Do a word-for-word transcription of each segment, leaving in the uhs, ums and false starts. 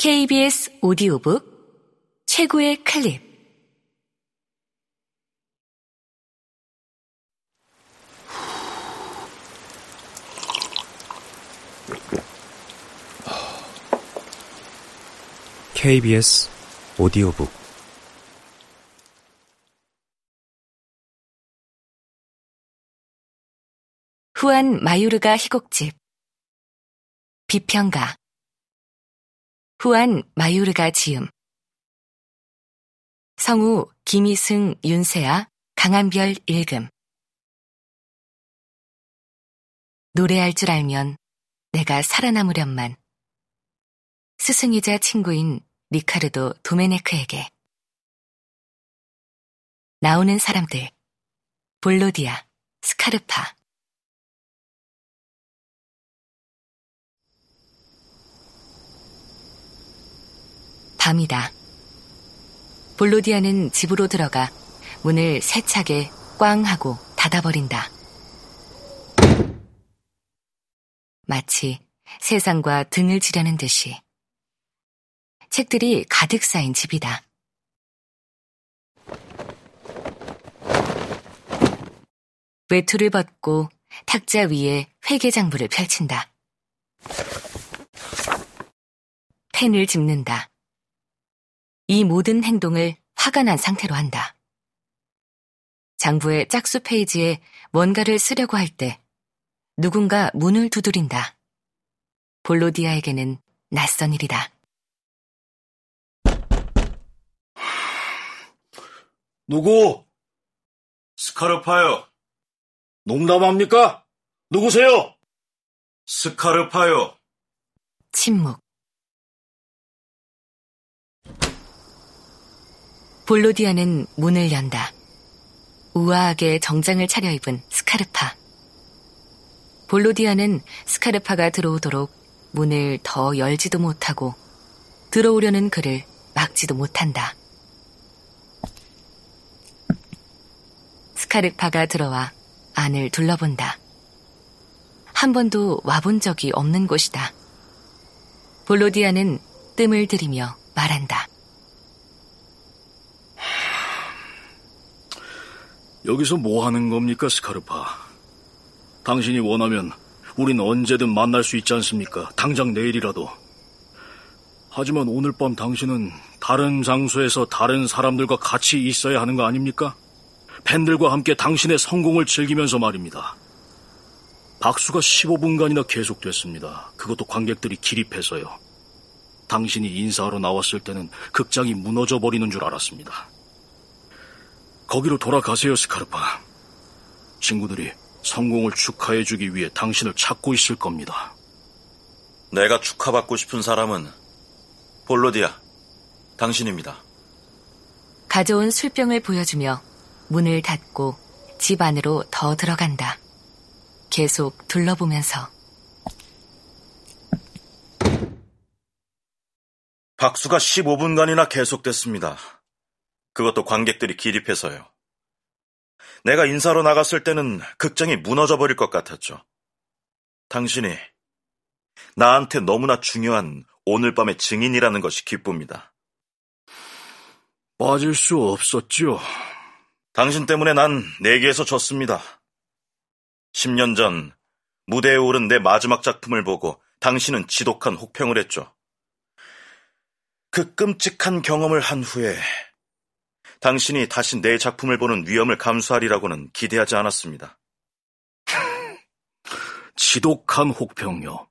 케이비에스 오디오북 최고의 클립. 케이비에스 오디오북 후안 마요르가 희곡집 비평가 후안 마요르가 지음 성우 김희승, 윤세아, 강한별 읽음 노래할 줄 알면 내가 살아남으련만 스승이자 친구인 리카르도 도메네크에게 나오는 사람들 볼로디아, 스카르파 밤이다. 볼로디아는 집으로 들어가 문을 세차게 꽝 하고 닫아버린다. 마치 세상과 등을 지려는 듯이 책들이 가득 쌓인 집이다. 외투를 벗고 탁자 위에 회계장부를 펼친다. 펜을 집는다. 이 모든 행동을 화가 난 상태로 한다. 장부의 짝수 페이지에 뭔가를 쓰려고 할 때 누군가 문을 두드린다. 볼로디아에게는 낯선 일이다. 누구? 스카르파요. 농담합니까? 누구세요? 스카르파요. 침묵. 볼로디아는 문을 연다. 우아하게 정장을 차려입은 스카르파. 볼로디아는 스카르파가 들어오도록 문을 더 열지도 못하고 들어오려는 그를 막지도 못한다. 스카르파가 들어와 안을 둘러본다. 한 번도 와본 적이 없는 곳이다. 볼로디아는 뜸을 들이며 말한다. 여기서 뭐 하는 겁니까, 스카르파? 당신이 원하면 우린 언제든 만날 수 있지 않습니까? 당장 내일이라도. 하지만 오늘 밤 당신은 다른 장소에서 다른 사람들과 같이 있어야 하는 거 아닙니까? 팬들과 함께 당신의 성공을 즐기면서 말입니다. 박수가 십오 분간이나 계속됐습니다. 그것도 관객들이 기립해서요. 당신이 인사하러 나왔을 때는 극장이 무너져버리는 줄 알았습니다. 거기로 돌아가세요, 스카르파. 친구들이 성공을 축하해주기 위해 당신을 찾고 있을 겁니다. 내가 축하받고 싶은 사람은 볼로디아, 당신입니다. 가져온 술병을 보여주며 문을 닫고 집 안으로 더 들어간다. 계속 둘러보면서. 박수가 십오 분간이나 계속됐습니다. 그것도 관객들이 기립해서요. 내가 인사로 나갔을 때는 극장이 무너져버릴 것 같았죠. 당신이 나한테 너무나 중요한 오늘 밤의 증인이라는 것이 기쁩니다. 빠질 수 없었죠. 당신 때문에 난 내기에서 졌습니다. 십 년 전 무대에 오른 내 마지막 작품을 보고 당신은 지독한 혹평을 했죠. 그 끔찍한 경험을 한 후에 당신이 다시 내 작품을 보는 위험을 감수하리라고는 기대하지 않았습니다. 지독한 혹평요.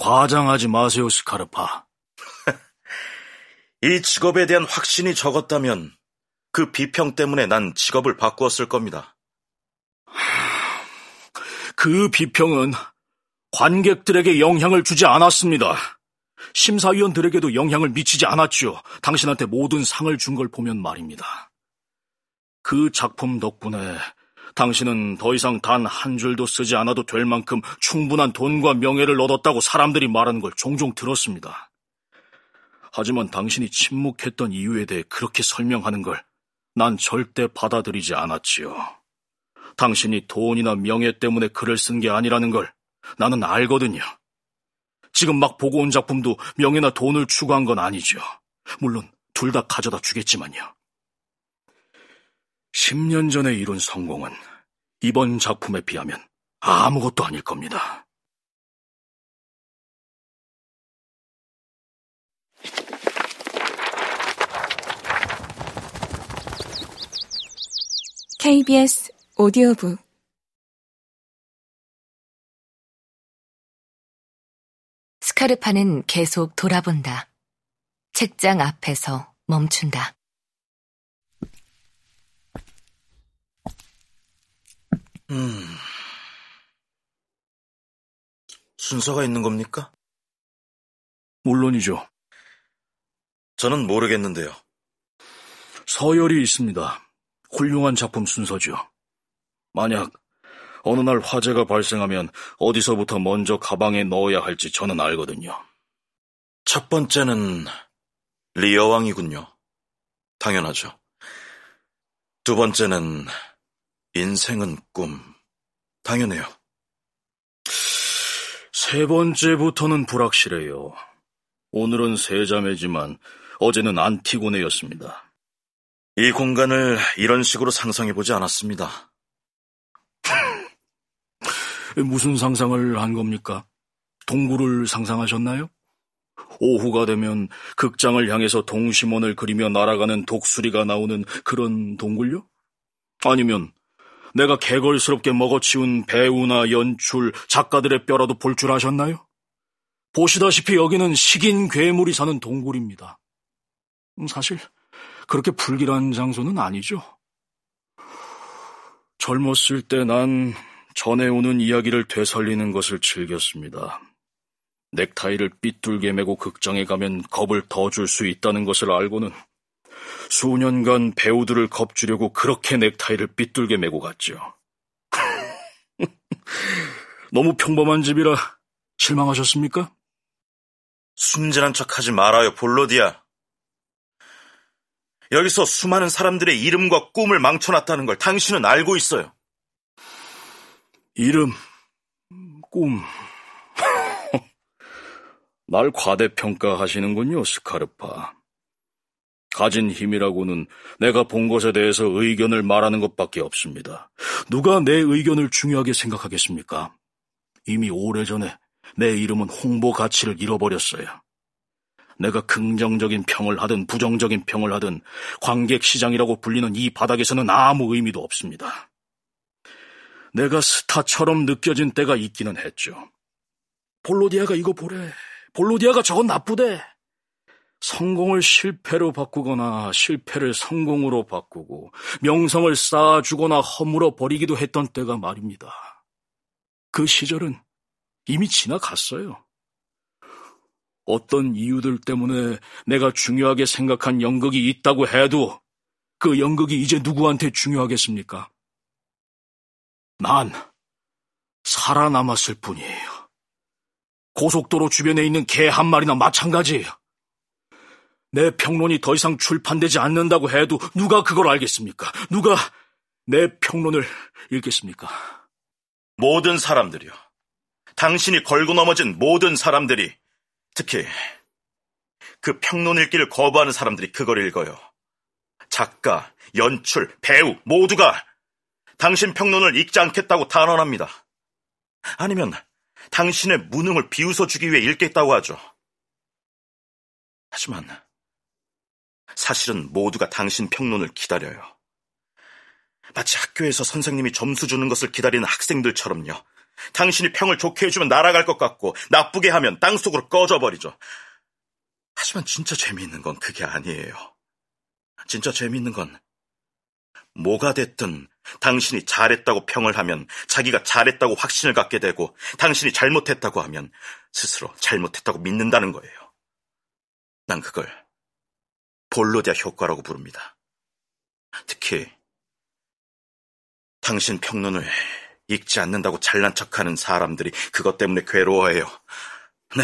과장하지 마세요, 스카르파. 이 직업에 대한 확신이 적었다면 그 비평 때문에 난 직업을 바꾸었을 겁니다. 그 비평은 관객들에게 영향을 주지 않았습니다. 심사위원들에게도 영향을 미치지 않았죠. 당신한테 모든 상을 준 걸 보면 말입니다. 그 작품 덕분에 당신은 더 이상 단 한 줄도 쓰지 않아도 될 만큼 충분한 돈과 명예를 얻었다고 사람들이 말하는 걸 종종 들었습니다. 하지만 당신이 침묵했던 이유에 대해 그렇게 설명하는 걸 난 절대 받아들이지 않았지요. 당신이 돈이나 명예 때문에 글을 쓴 게 아니라는 걸 나는 알거든요. 지금 막 보고 온 작품도 명예나 돈을 추구한 건 아니죠. 물론 둘 다 가져다 주겠지만요. 십 년 전에 이룬 성공은 이번 작품에 비하면 아무것도 아닐 겁니다. 케이비에스 오디오북 스카르파는 계속 돌아본다. 책장 앞에서 멈춘다. 음... 순서가 있는 겁니까? 물론이죠. 저는 모르겠는데요. 서열이 있습니다. 훌륭한 작품 순서죠. 만약 어느 날 화재가 발생하면 어디서부터 먼저 가방에 넣어야 할지 저는 알거든요. 첫 번째는 리 여왕이군요. 당연하죠. 두 번째는 인생은 꿈. 당연해요. 세 번째부터는 불확실해요. 오늘은 세자매지만 어제는 안티고네였습니다. 이 공간을 이런 식으로 상상해보지 않았습니다. 무슨 상상을 한 겁니까? 동굴을 상상하셨나요? 오후가 되면 극장을 향해서 동심원을 그리며 날아가는 독수리가 나오는 그런 동굴요? 아니면 내가 개걸스럽게 먹어치운 배우나 연출, 작가들의 뼈라도 볼 줄 아셨나요? 보시다시피 여기는 식인 괴물이 사는 동굴입니다. 사실... 그렇게 불길한 장소는 아니죠. 젊었을 때 난 전해오는 이야기를 되살리는 것을 즐겼습니다. 넥타이를 삐뚤게 매고 극장에 가면 겁을 더 줄 수 있다는 것을 알고는 수년간 배우들을 겁주려고 그렇게 넥타이를 삐뚤게 매고 갔죠. 너무 평범한 집이라 실망하셨습니까? 순진한 척하지 말아요, 볼로디아. 여기서 수많은 사람들의 이름과 꿈을 망쳐놨다는 걸 당신은 알고 있어요. 이름, 꿈. 날 과대평가하시는군요, 스카르파. 가진 힘이라고는 내가 본 것에 대해서 의견을 말하는 것밖에 없습니다. 누가 내 의견을 중요하게 생각하겠습니까? 이미 오래전에 내 이름은 홍보 가치를 잃어버렸어요. 내가 긍정적인 평을 하든 부정적인 평을 하든 관객시장이라고 불리는 이 바닥에서는 아무 의미도 없습니다. 내가 스타처럼 느껴진 때가 있기는 했죠. 볼로디아가 이거 보래. 볼로디아가 저건 나쁘대. 성공을 실패로 바꾸거나 실패를 성공으로 바꾸고 명성을 쌓아주거나 허물어 버리기도 했던 때가 말입니다. 그 시절은 이미 지나갔어요. 어떤 이유들 때문에 내가 중요하게 생각한 연극이 있다고 해도 그 연극이 이제 누구한테 중요하겠습니까? 난 살아남았을 뿐이에요. 고속도로 주변에 있는 개 한 마리나 마찬가지예요. 내 평론이 더 이상 출판되지 않는다고 해도 누가 그걸 알겠습니까? 누가 내 평론을 읽겠습니까? 모든 사람들이요. 당신이 걸고 넘어진 모든 사람들이, 특히 그 평론 읽기를 거부하는 사람들이 그걸 읽어요. 작가, 연출, 배우 모두가 당신 평론을 읽지 않겠다고 단언합니다. 아니면 당신의 무능을 비웃어주기 위해 읽겠다고 하죠. 하지만 사실은 모두가 당신 평론을 기다려요. 마치 학교에서 선생님이 점수 주는 것을 기다리는 학생들처럼요. 당신이 평을 좋게 해주면 날아갈 것 같고 나쁘게 하면 땅속으로 꺼져버리죠. 하지만 진짜 재미있는 건 그게 아니에요. 진짜 재미있는 건 뭐가 됐든 당신이 잘했다고 평을 하면 자기가 잘했다고 확신을 갖게 되고, 당신이 잘못했다고 하면 스스로 잘못했다고 믿는다는 거예요. 난 그걸 볼로디아 효과라고 부릅니다. 특히 당신 평론을 읽지 않는다고 잘난 척하는 사람들이 그것 때문에 괴로워해요. 네,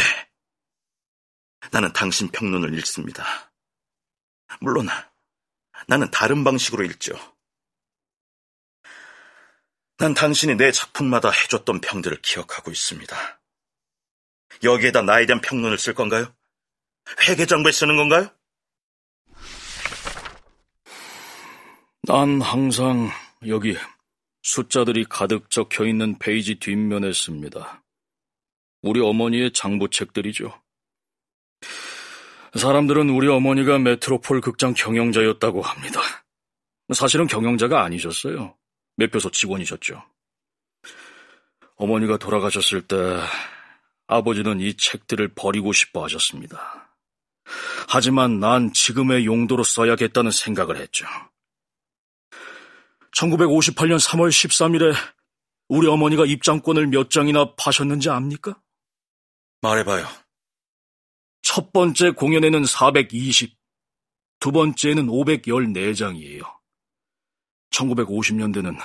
나는 당신 평론을 읽습니다. 물론 나는 다른 방식으로 읽죠. 난 당신이 내 작품마다 해줬던 평들을 기억하고 있습니다. 여기에다 나에 대한 평론을 쓸 건가요? 회계장부에 쓰는 건가요? 난 항상 여기 숫자들이 가득 적혀있는 페이지 뒷면에 씁니다. 우리 어머니의 장부책들이죠. 사람들은 우리 어머니가 메트로폴 극장 경영자였다고 합니다. 사실은 경영자가 아니셨어요. 매표소 직원이셨죠. 어머니가 돌아가셨을 때 아버지는 이 책들을 버리고 싶어 하셨습니다. 하지만 난 지금의 용도로 써야겠다는 생각을 했죠. 천구백오십팔 년 삼월 십삼일에 우리 어머니가 입장권을 몇 장이나 파셨는지 압니까? 말해봐요. 첫 번째 공연에는 사백이십, 두 번째는 오백십사 장이에요. 천구백오십 년대는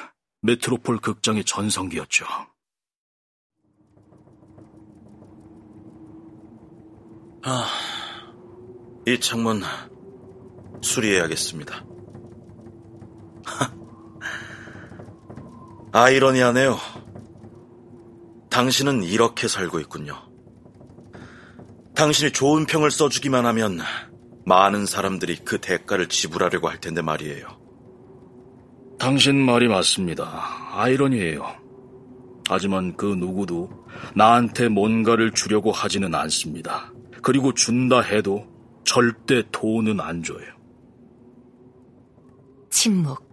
메트로폴 극장의 전성기였죠. 아, 이 창문 수리해야겠습니다. 아이러니하네요. 당신은 이렇게 살고 있군요. 당신이 좋은 평을 써주기만 하면 많은 사람들이 그 대가를 지불하려고 할 텐데 말이에요. 당신 말이 맞습니다. 아이러니예요. 하지만 그 누구도 나한테 뭔가를 주려고 하지는 않습니다. 그리고 준다 해도 절대 돈은 안 줘요. 침묵.